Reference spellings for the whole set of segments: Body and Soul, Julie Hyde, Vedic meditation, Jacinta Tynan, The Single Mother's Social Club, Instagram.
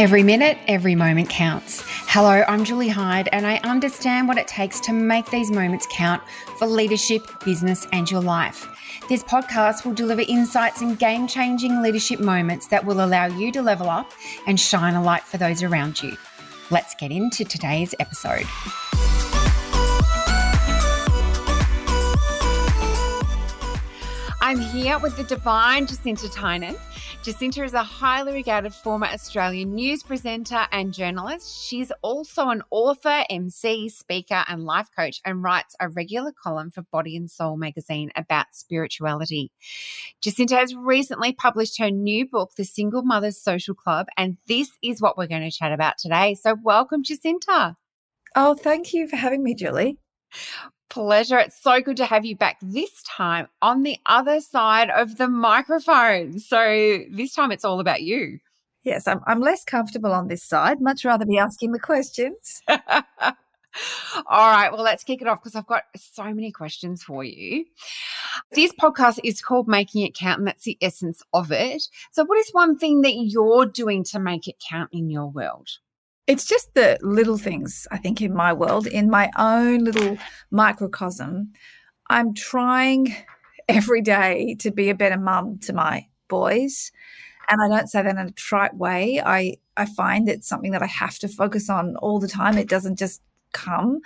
Every minute, every moment counts. Hello, I'm Julie Hyde, and I understand what it takes to make these moments count for leadership, business, and your life. This podcast will deliver insights and game-changing leadership moments that will allow you to level up and shine a light for those around you. Let's get into today's episode. I'm here with the divine Jacinta Tynan. Jacinta is a highly regarded former Australian news presenter and journalist. She's also an author, MC, speaker, and life coach, and writes a regular column for Body and Soul magazine about spirituality. Jacinta has recently published her new book, The Single Mother's Social Club, and this is what we're going to chat about today. So welcome, Jacinta. Oh, thank you for having me, Julie. Pleasure. It's so good to have you back this time on the other side of the microphone. So this time it's all about you. Yes, I'm less comfortable on this side. Much rather be asking the questions. All right, well, let's kick it off because I've got so many questions for you. This podcast is called Making It Count, and that's the essence of it. So what is one thing that you're doing to make it count in your world? It's just the little things, I think, in my world, in my own little microcosm. I'm trying every day to be a better mum to my boys, and I don't say that in a trite way. I find it's something that I have to focus on all the time. It doesn't just come.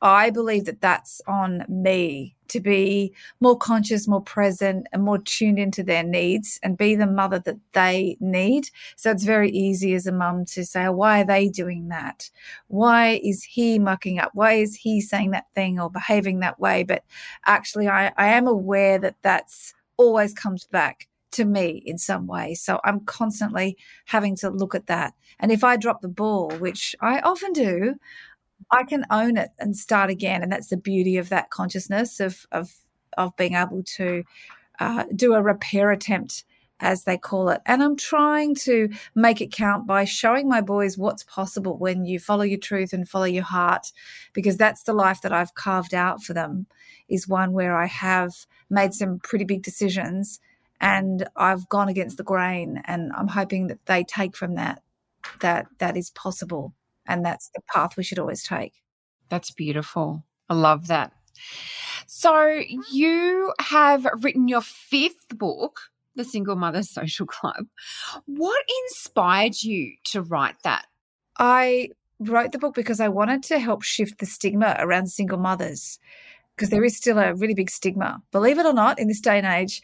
I believe that that's on me to be more conscious, more present, and more tuned into their needs and be the mother that they need. So it's very easy as a mum to say, why are they doing that? Why is he mucking up? Why is he saying that thing or behaving that way? But actually, I am aware that that's always comes back to me in some way. So I'm constantly having to look at that. And if I drop the ball, which I often do, I can own it and start again, and that's the beauty of that consciousness of being able to do a repair attempt, as they call it. And I'm trying to make it count by showing my boys what's possible when you follow your truth and follow your heart, because that's the life that I've carved out for them, is one where I have made some pretty big decisions and I've gone against the grain, and I'm hoping that they take from that is possible. And that's the path we should always take. That's beautiful. I love that. So you have written your fifth book, The Single Mother's Social Club. What inspired you to write that? I wrote the book because I wanted to help shift the stigma around single mothers, because there is still a really big stigma, believe it or not, in this day and age.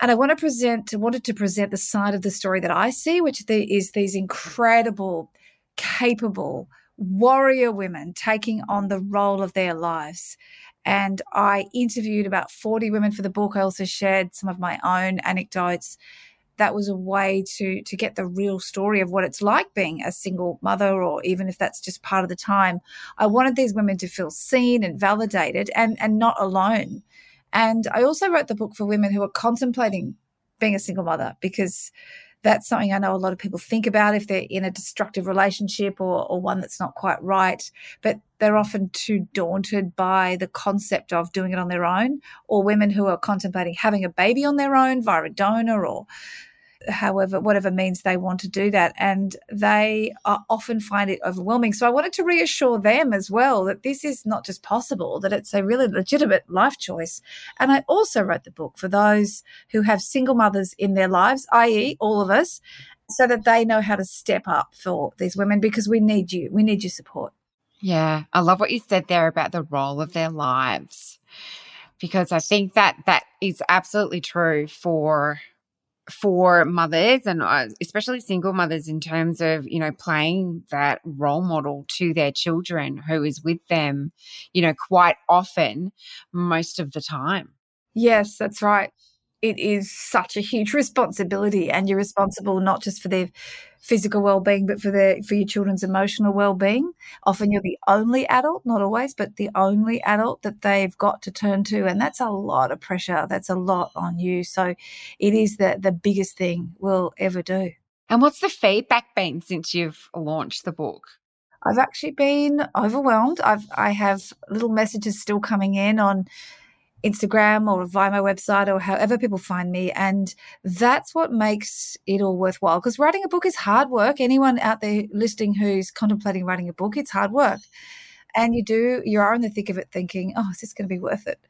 And I wanted to present the side of the story that I see, which is these incredible, capable warrior women taking on the role of their lives. And I interviewed about 40 women for the book. I also shared some of my own anecdotes. That was a way to get the real story of what it's like being a single mother, or even if that's just part of the time. I wanted these women to feel seen and validated and not alone. And I also wrote the book for women who are contemplating being a single mother, because that's something I know a lot of people think about if they're in a destructive relationship or one that's not quite right, but they're often too daunted by the concept of doing it on their own, or women who are contemplating having a baby on their own via a donor or however, whatever means they want to do that. And they often find it overwhelming. So I wanted to reassure them as well that this is not just possible, that it's a really legitimate life choice. And I also wrote the book for those who have single mothers in their lives, i.e. all of us, so that they know how to step up for these women, because we need you. We need your support. Yeah, I love what you said there about the role of their lives, because I think that is absolutely true for mothers, and especially single mothers, in terms of, you know, playing that role model to their children who is with them, you know, quite often, most of the time. Yes, that's right. It is such a huge responsibility, and you're responsible not just for their physical well-being, but for your children's emotional well-being. Often you're the only adult, not always, but the only adult that they've got to turn to, and that's a lot of pressure. That's a lot on you. So it is the biggest thing we'll ever do. And what's the feedback been since you've launched the book? I've actually been overwhelmed. I have little messages still coming in on Instagram or via my website or however people find me. And that's what makes it all worthwhile, because writing a book is hard work. Anyone out there listening who's contemplating writing a book, it's hard work. And you are in the thick of it thinking, oh, is this going to be worth it?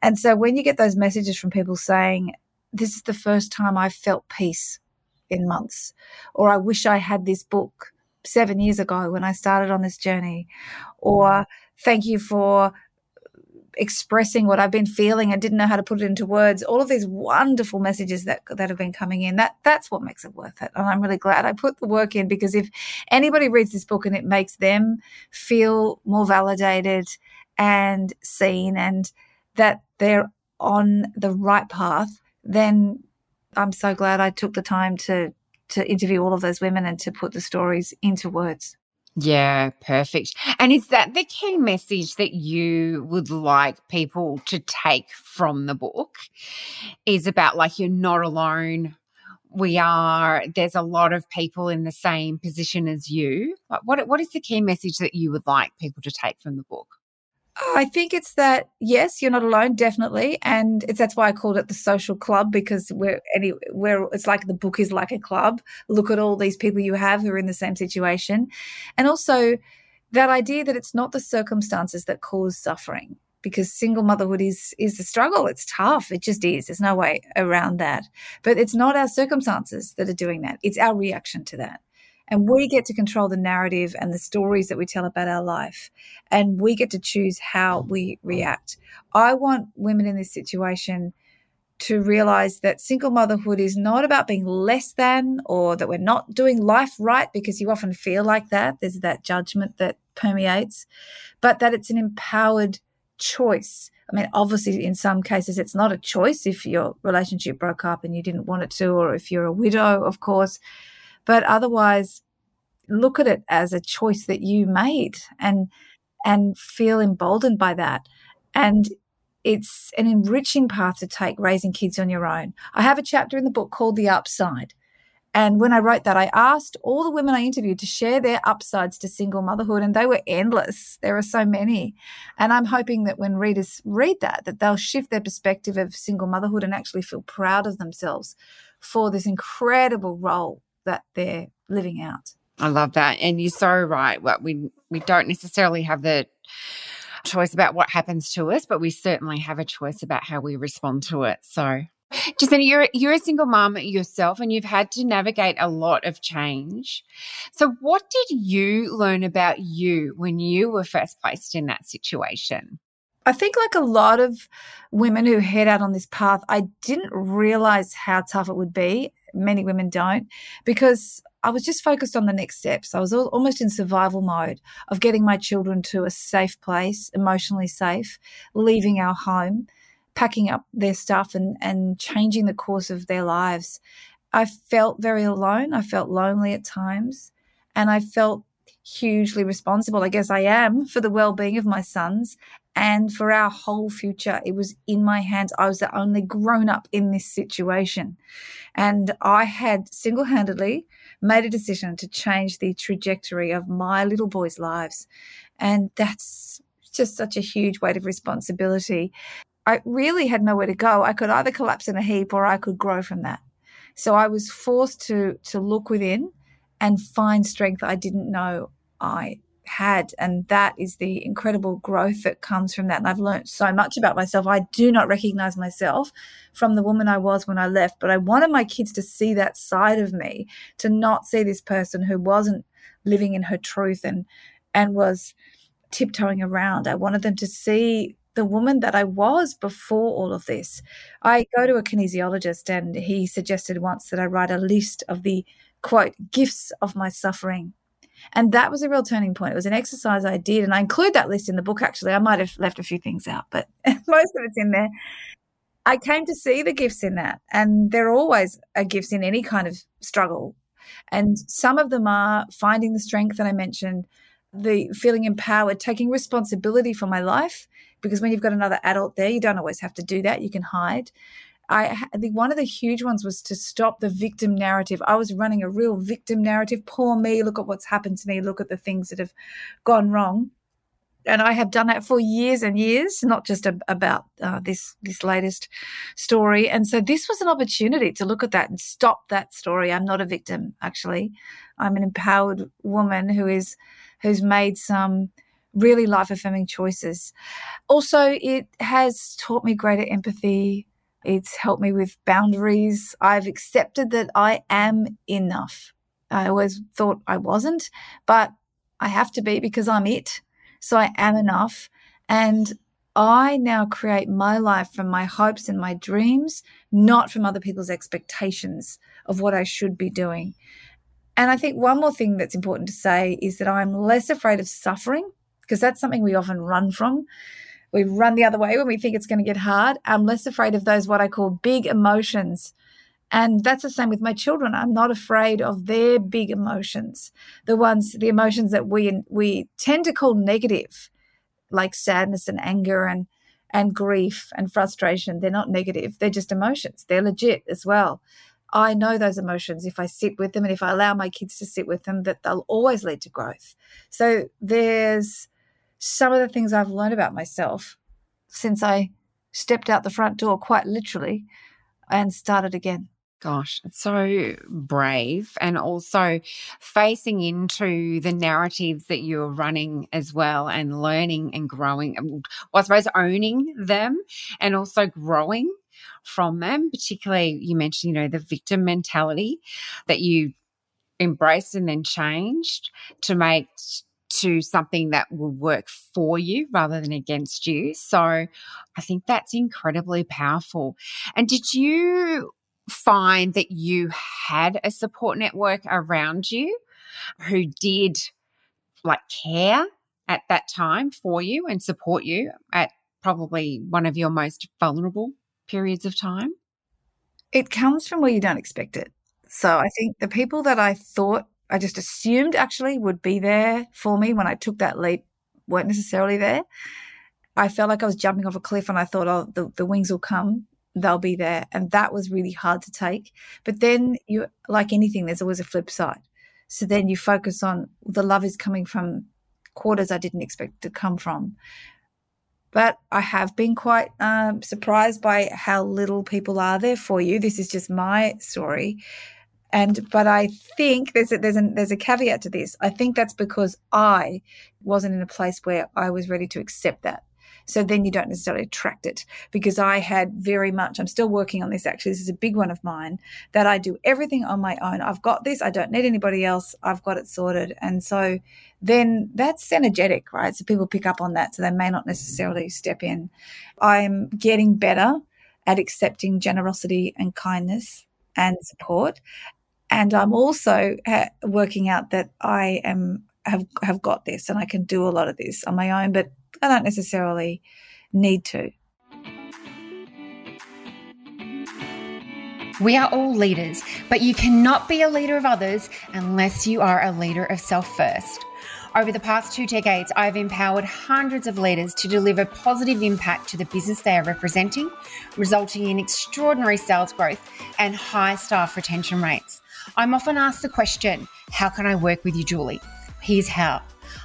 And so when you get those messages from people saying, this is the first time I felt peace in months, or I wish I had this book 7 years ago when I started on this journey, or thank you for expressing what I've been feeling and didn't know how to put it into words, all of these wonderful messages that have been coming in, that's what makes it worth it. And I'm really glad I put the work in, because if anybody reads this book and it makes them feel more validated and seen and that they're on the right path, then I'm so glad I took the time to interview all of those women and to put the stories into words. Yeah, perfect. And is that the key message that you would like people to take from the book, is about like you're not alone, there's a lot of people in the same position as you? Like what is the key message that you would like people to take from the book? I think it's that, yes, you're not alone, definitely, and that's why I called it the social club, because it's like the book is like a club. Look at all these people you have who are in the same situation, and also that idea that it's not the circumstances that cause suffering, because single motherhood is a struggle. It's tough. It just is. There's no way around that. But it's not our circumstances that are doing that. It's our reaction to that. And we get to control the narrative and the stories that we tell about our life, and we get to choose how we react. I want women in this situation to realize that single motherhood is not about being less than, or that we're not doing life right, because you often feel like that. There's that judgment that permeates, but that it's an empowered choice. I mean, obviously, in some cases, it's not a choice if your relationship broke up and you didn't want it to, or if you're a widow, of course. But otherwise, look at it as a choice that you made and feel emboldened by that. And it's an enriching path to take, raising kids on your own. I have a chapter in the book called The Upside. And when I wrote that, I asked all the women I interviewed to share their upsides to single motherhood, and they were endless. There are so many. And I'm hoping that when readers read that they'll shift their perspective of single motherhood and actually feel proud of themselves for this incredible role that they're living out. I love that. And you're so right. Well, we don't necessarily have the choice about what happens to us, but we certainly have a choice about how we respond to it. So, Jacinta, you're a single mom yourself, and you've had to navigate a lot of change. So what did you learn about you when you were first placed in that situation? I think, like a lot of women who head out on this path, I didn't realize how tough it would be. Many women don't, because I was just focused on the next steps. I was almost in survival mode of getting my children to a safe place, emotionally safe, leaving our home, packing up their stuff and changing the course of their lives. I felt very alone. I felt lonely at times, and I felt hugely responsible. I guess I am, for the well-being of my sons and for our whole future. It was in my hands. I was the only grown-up in this situation. And I had single-handedly made a decision to change the trajectory of my little boys' lives. And that's just such a huge weight of responsibility. I really had nowhere to go. I could either collapse in a heap or I could grow from that. So I was forced to look within and find strength I didn't know I had, and that is the incredible growth that comes from that. And I've learned so much about myself. I do not recognize myself from the woman I was when I left, but I wanted my kids to see that side of me, to not see this person who wasn't living in her truth and was tiptoeing around. I wanted them to see the woman that I was before all of this. I go to a kinesiologist, and he suggested once that I write a list of the, quote, gifts of my suffering. And that was a real turning point. It was an exercise I did, and I include that list in the book, actually. I might have left a few things out, but most of it's in there. I came to see the gifts in that, and there are always gifts in any kind of struggle. And some of them are finding the strength that I mentioned, the feeling empowered, taking responsibility for my life, because when you've got another adult there, you don't always have to do that. You can hide. I think one of the huge ones was to stop the victim narrative. I was running a real victim narrative. Poor me, look at what's happened to me, look at the things that have gone wrong. and I have done that for years and years, not just about this latest story. And so this was an opportunity to look at that and stop that story. I'm not a victim, actually. I'm an empowered woman who's made some really life-affirming choices. Also, it has taught me greater empathy. It's helped me with boundaries. I've accepted that I am enough. I always thought I wasn't, but I have to be because I'm it. So I am enough. And I now create my life from my hopes and my dreams, not from other people's expectations of what I should be doing. And I think one more thing that's important to say is that I'm less afraid of suffering, because that's something we often run from. We run the other way when we think it's going to get hard. I'm less afraid of those what I call big emotions. And that's the same with my children. I'm not afraid of their big emotions, the emotions that we tend to call negative, like sadness and anger and grief and frustration. They're not negative. They're just emotions. They're legit as well. I know those emotions if I sit with them, and if I allow my kids to sit with them, that they'll always lead to growth. So there's some of the things I've learned about myself since I stepped out the front door, quite literally, and started again. Gosh, it's so brave, and also facing into the narratives that you're running as well, and learning and growing, well, I suppose owning them and also growing from them. Particularly, you mentioned, the victim mentality that you embraced and then changed to make to something that will work for you rather than against you. So I think that's incredibly powerful. And did you find that you had a support network around you who did care at that time for you and support you at probably one of your most vulnerable periods of time? It comes from where you don't expect it. So I think the people that I thought I just assumed actually would be there for me when I took that leap weren't necessarily there. I felt like I was jumping off a cliff, and I thought, oh, the wings will come, they'll be there. And that was really hard to take. But then, you, like anything, there's always a flip side. So then you focus on the love is coming from quarters I didn't expect to come from. But I have been quite surprised by how little people are there for you. This is just my story. But I think there's a caveat to this. I think that's because I wasn't in a place where I was ready to accept that. So then you don't necessarily attract it, because I had very much, I'm still working on this actually, this is a big one of mine, that I do everything on my own. I've got this, I don't need anybody else, I've got it sorted. And so then that's energetic, right? So people pick up on that, so they may not necessarily step in. I'm getting better at accepting generosity and kindness and support. And I'm also working out that I have got this, and I can do a lot of this on my own, but I don't necessarily need to. We are all leaders, but you cannot be a leader of others unless you are a leader of self first. Over the past 2 decades, I've empowered hundreds of leaders to deliver positive impact to the business they are representing, resulting in extraordinary sales growth and high staff retention rates. I'm often asked the question, how can I work with you, Julie? Here's how.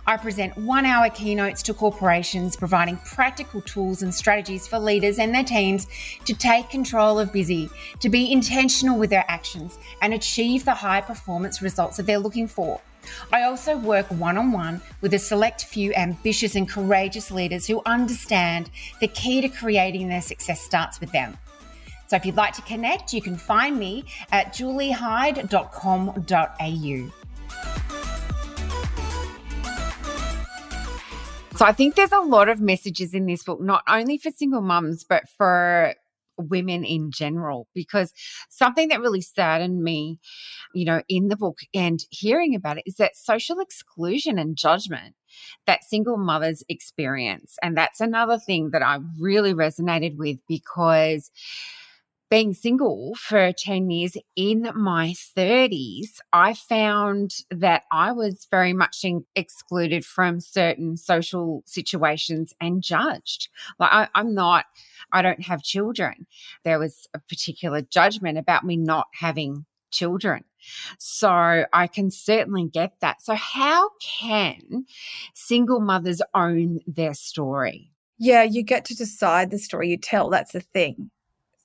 I present 1-hour keynotes to corporations, providing practical tools and strategies for leaders and their teams to take control of busy, to be intentional with their actions, and achieve the high performance results that they're looking for. I also work one-on-one with a select few ambitious and courageous leaders who understand the key to creating their success starts with them. So if you'd like to connect, you can find me at juliehyde.com.au. So I think there's a lot of messages in this book, not only for single mums, but for women in general, because something that really saddened me, in the book and hearing about it, is that social exclusion and judgment that single mothers experience. And that's another thing that I really resonated with, because being single for 10 years in my 30s, I found that I was very much excluded from certain social situations and judged. I don't have children. There was a particular judgment about me not having children. So I can certainly get that. So how can single mothers own their story? Yeah, you get to decide the story you tell. That's the thing.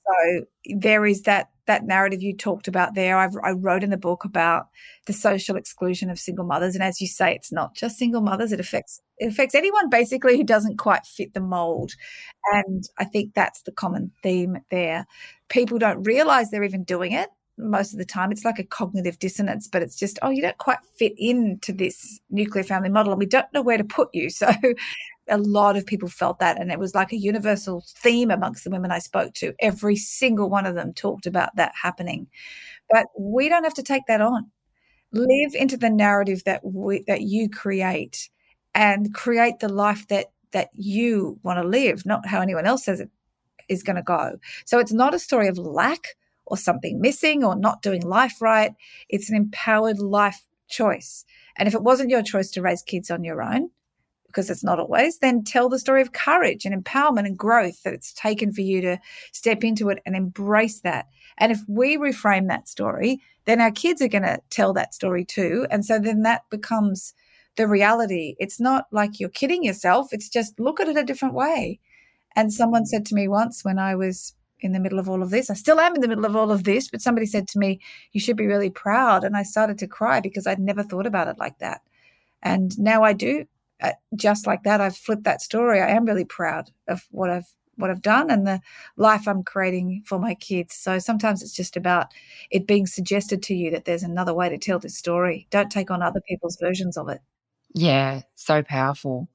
So there is that narrative you talked about there. I wrote in the book about the social exclusion of single mothers. And as you say, it's not just single mothers. It affects anyone basically who doesn't quite fit the mold. And I think that's the common theme there. People don't realise they're even doing it. Most of the time it's like a cognitive dissonance, but it's just, oh, you don't quite fit into this nuclear family model and we don't know where to put you. So a lot of people felt that, and it was like a universal theme amongst the women I spoke to. Every single one of them talked about that happening. But we don't have to take that on. Live into the narrative that you create and create the life that you want to live, not how anyone else says it is going to go. So it's not a story of lack or something missing or not doing life right. It's an empowered life choice. And if it wasn't your choice to raise kids on your own, because it's not always, then tell the story of courage and empowerment and growth that it's taken for you to step into it and embrace that. And if we reframe that story, then our kids are going to tell that story too. And so then that becomes the reality. It's not like you're kidding yourself. It's just look at it a different way. And someone said to me once when I was in the middle of all of this. I still am in the middle of all of this, but somebody said to me, you should be really proud. And I started to cry because I'd never thought about it like that. And now I do. Just like that, I've flipped that story. I am really proud of what I've done and the life I'm creating for my kids. So sometimes it's just about it being suggested to you that there's another way to tell this story. Don't take on other people's versions of it. Yeah, so powerful.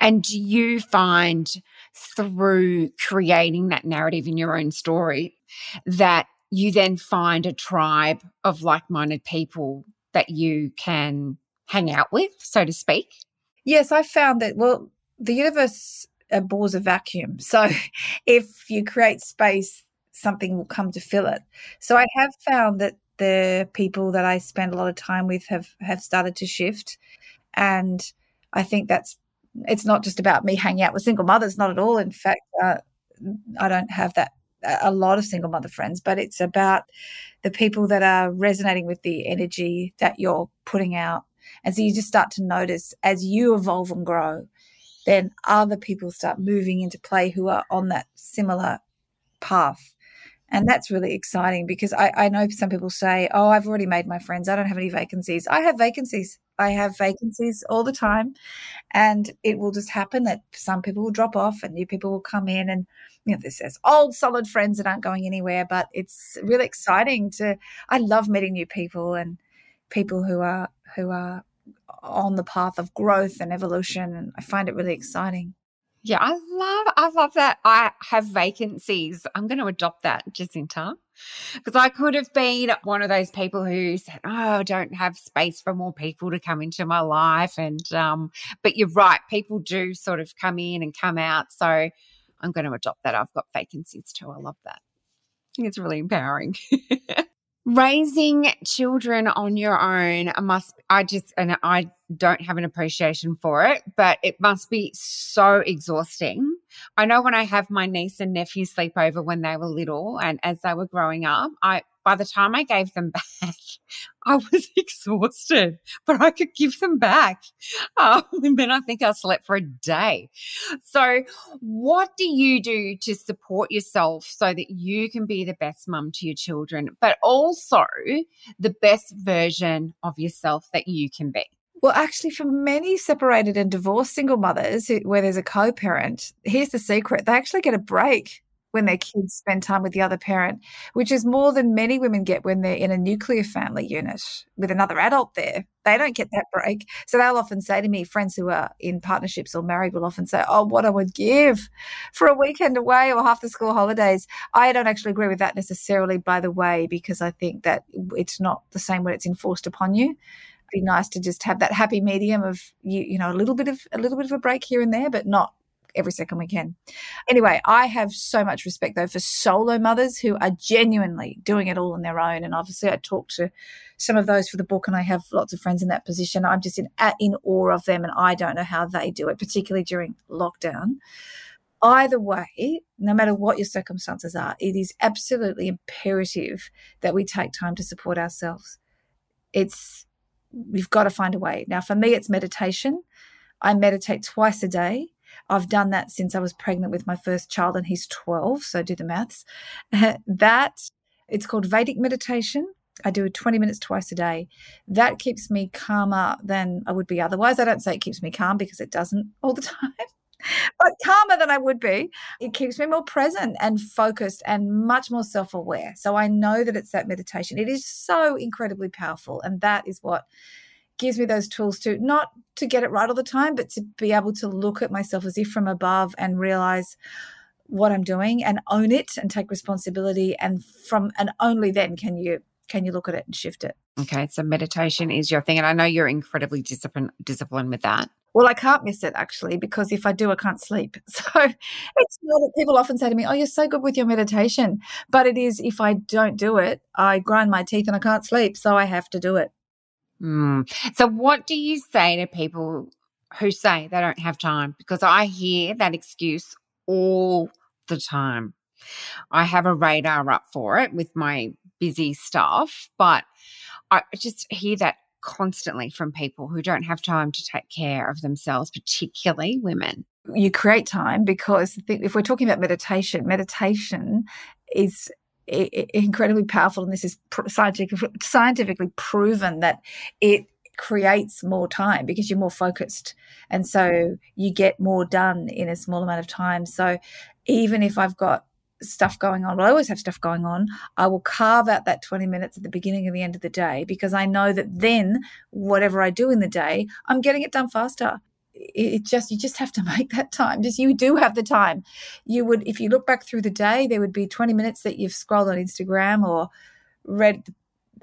And do you find through creating that narrative in your own story that you then find a tribe of like-minded people that you can hang out with, so to speak? Yes, I found that, well, the universe abhors a vacuum. So if you create space, something will come to fill it. So I have found that the people that I spend a lot of time with have started to shift. And I think it's not just about me hanging out with single mothers, not at all. In fact, I don't have a lot of single mother friends, but it's about the people that are resonating with the energy that you're putting out. And so you just start to notice as you evolve and grow, then other people start moving into play who are on that similar path. And that's really exciting because I know some people say, oh, I've already made my friends. I don't have any vacancies. I have vacancies. I have vacancies all the time, and it will just happen that some people will drop off and new people will come in, and you know, this is old solid friends that aren't going anywhere, but it's really exciting I love meeting new people and people who are on the path of growth and evolution, and I find it really exciting. Yeah, I love that. I have vacancies. I'm going to adopt that, Jacinta, because I could have been one of those people who said, oh, I don't have space for more people to come into my life. And but you're right, people do sort of come in and come out. So I'm going to adopt that. I've got vacancies too. I love that. I think it's really empowering. Raising children on your own I don't have an appreciation for it, but it must be so exhausting. I know when I have my niece and nephew sleep over when they were little and as they were growing up, by the time I gave them back, I was exhausted, but I could give them back. And then I think I slept for a day. So what do you do to support yourself so that you can be the best mum to your children, but also the best version of yourself that you can be? Well, actually, for many separated and divorced single mothers where there's a co-parent, here's the secret. They actually get a break when their kids spend time with the other parent, which is more than many women get when they're in a nuclear family unit with another adult there. They don't get that break. So they'll often say to me, friends who are in partnerships or married will often say, oh, what I would give for a weekend away or half the school holidays. I don't actually agree with that necessarily, by the way, because I think that it's not the same when it's enforced upon you. Be nice to just have that happy medium of you know a little bit of a break here and there, but not every second weekend. Anyway, I have so much respect though for solo mothers who are genuinely doing it all on their own, and obviously I talk to some of those for the book, and I have lots of friends in that position. I'm just in awe of them, and I don't know how they do it, particularly during lockdown. either way, no matter what your circumstances are, it is absolutely imperative that we take time to support ourselves. We've got to find a way. Now, for me, it's meditation. I meditate twice a day. I've done that since I was pregnant with my first child, and he's 12, so do the maths. It's called Vedic meditation. I do 20 minutes twice a day. That keeps me calmer than I would be otherwise. I don't say it keeps me calm because it doesn't all the time, but calmer than I would be. It keeps me more present and focused and much more self-aware. So I know that it's that meditation. It is so incredibly powerful, and that is what gives me those tools to not to get it right all the time, but to be able to look at myself as if from above and realize what I'm doing and own it and take responsibility. And only then can you look at it and shift it. Okay. So meditation is your thing. And I know you're incredibly disciplined with that. Well, I can't miss it actually, because if I do, I can't sleep. So it's not that people often say to me, oh, you're so good with your meditation. But it is, if I don't do it, I grind my teeth and I can't sleep. So I have to do it. Mm. So what do you say to people who say they don't have time? Because I hear that excuse all the time. I have a radar up for it with my busy stuff, but I just hear that constantly from people who don't have time to take care of themselves, particularly women. You create time, because if we're talking about meditation is incredibly powerful, and this is scientifically proven that it creates more time because you're more focused, and so you get more done in a small amount of time. So even if I've got stuff going on, well, I always have stuff going on, I will carve out that 20 minutes at the beginning and the end of the day, because I know that then whatever I do in the day, I'm getting it done faster. You just have to make that time. You do have the time. If you look back through the day, there would be 20 minutes that you've scrolled on Instagram or read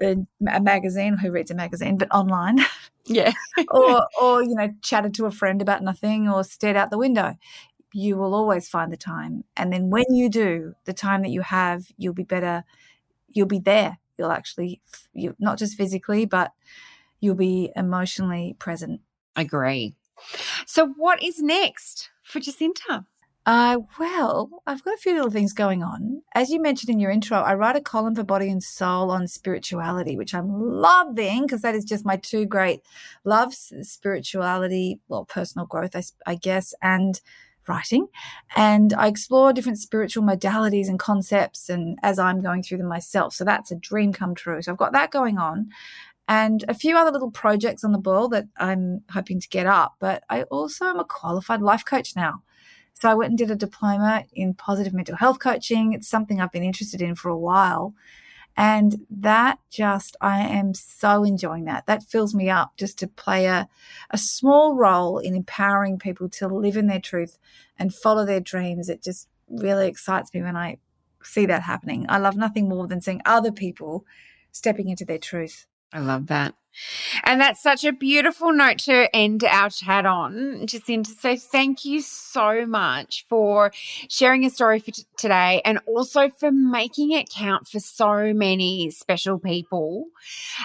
a magazine. Who reads a magazine? But online, yeah. or chatted to a friend about nothing, or stared out the window. You will always find the time, and then when you do, the time that you have, you'll be better. You'll be there. You'll actually, not just physically, but you'll be emotionally present. Agree. So, what is next for Jacinta? Well, I've got a few little things going on. As you mentioned in your intro, I write a column for Body and Soul on spirituality, which I'm loving, because that is just my two great loves, spirituality, well, personal growth, I guess, and writing. And I explore different spiritual modalities and concepts, and as I'm going through them myself. So that's a dream come true. So I've got that going on, and a few other little projects on the ball that I'm hoping to get up. But I also am a qualified life coach now. So I went and did a diploma in positive mental health coaching. It's something I've been interested in for a while. And I am so enjoying that. That fills me up just to play a small role in empowering people to live in their truth and follow their dreams. It just really excites me when I see that happening. I love nothing more than seeing other people stepping into their truth. I love that. And that's such a beautiful note to end our chat on, Jacinta. So thank you so much for sharing your story for today, and also for making it count for so many special people,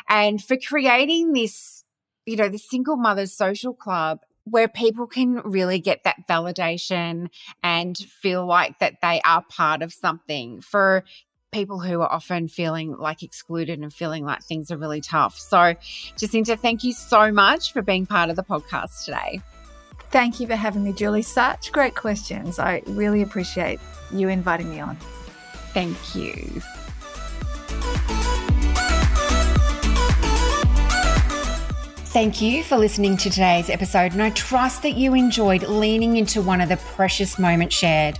and for creating this, the Single Mother's Social Club, where people can really get that validation and feel like that they are part of something, for people who are often feeling like excluded and feeling like things are really tough. So Jacinta, thank you so much for being part of the podcast today. Thank you for having me, Julie. Such great questions. I really appreciate you inviting me on. Thank you. Thank you for listening to today's episode, and I trust that you enjoyed leaning into one of the precious moments shared.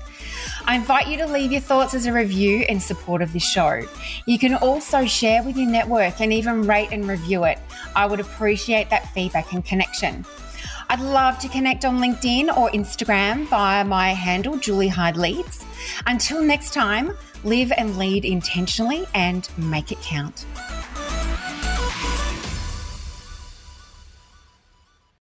I invite you to leave your thoughts as a review in support of this show. You can also share with your network and even rate and review it. I would appreciate that feedback and connection. I'd love to connect on LinkedIn or Instagram via my handle, Julie Hyde Leads. Until next time, live and lead intentionally and make it count.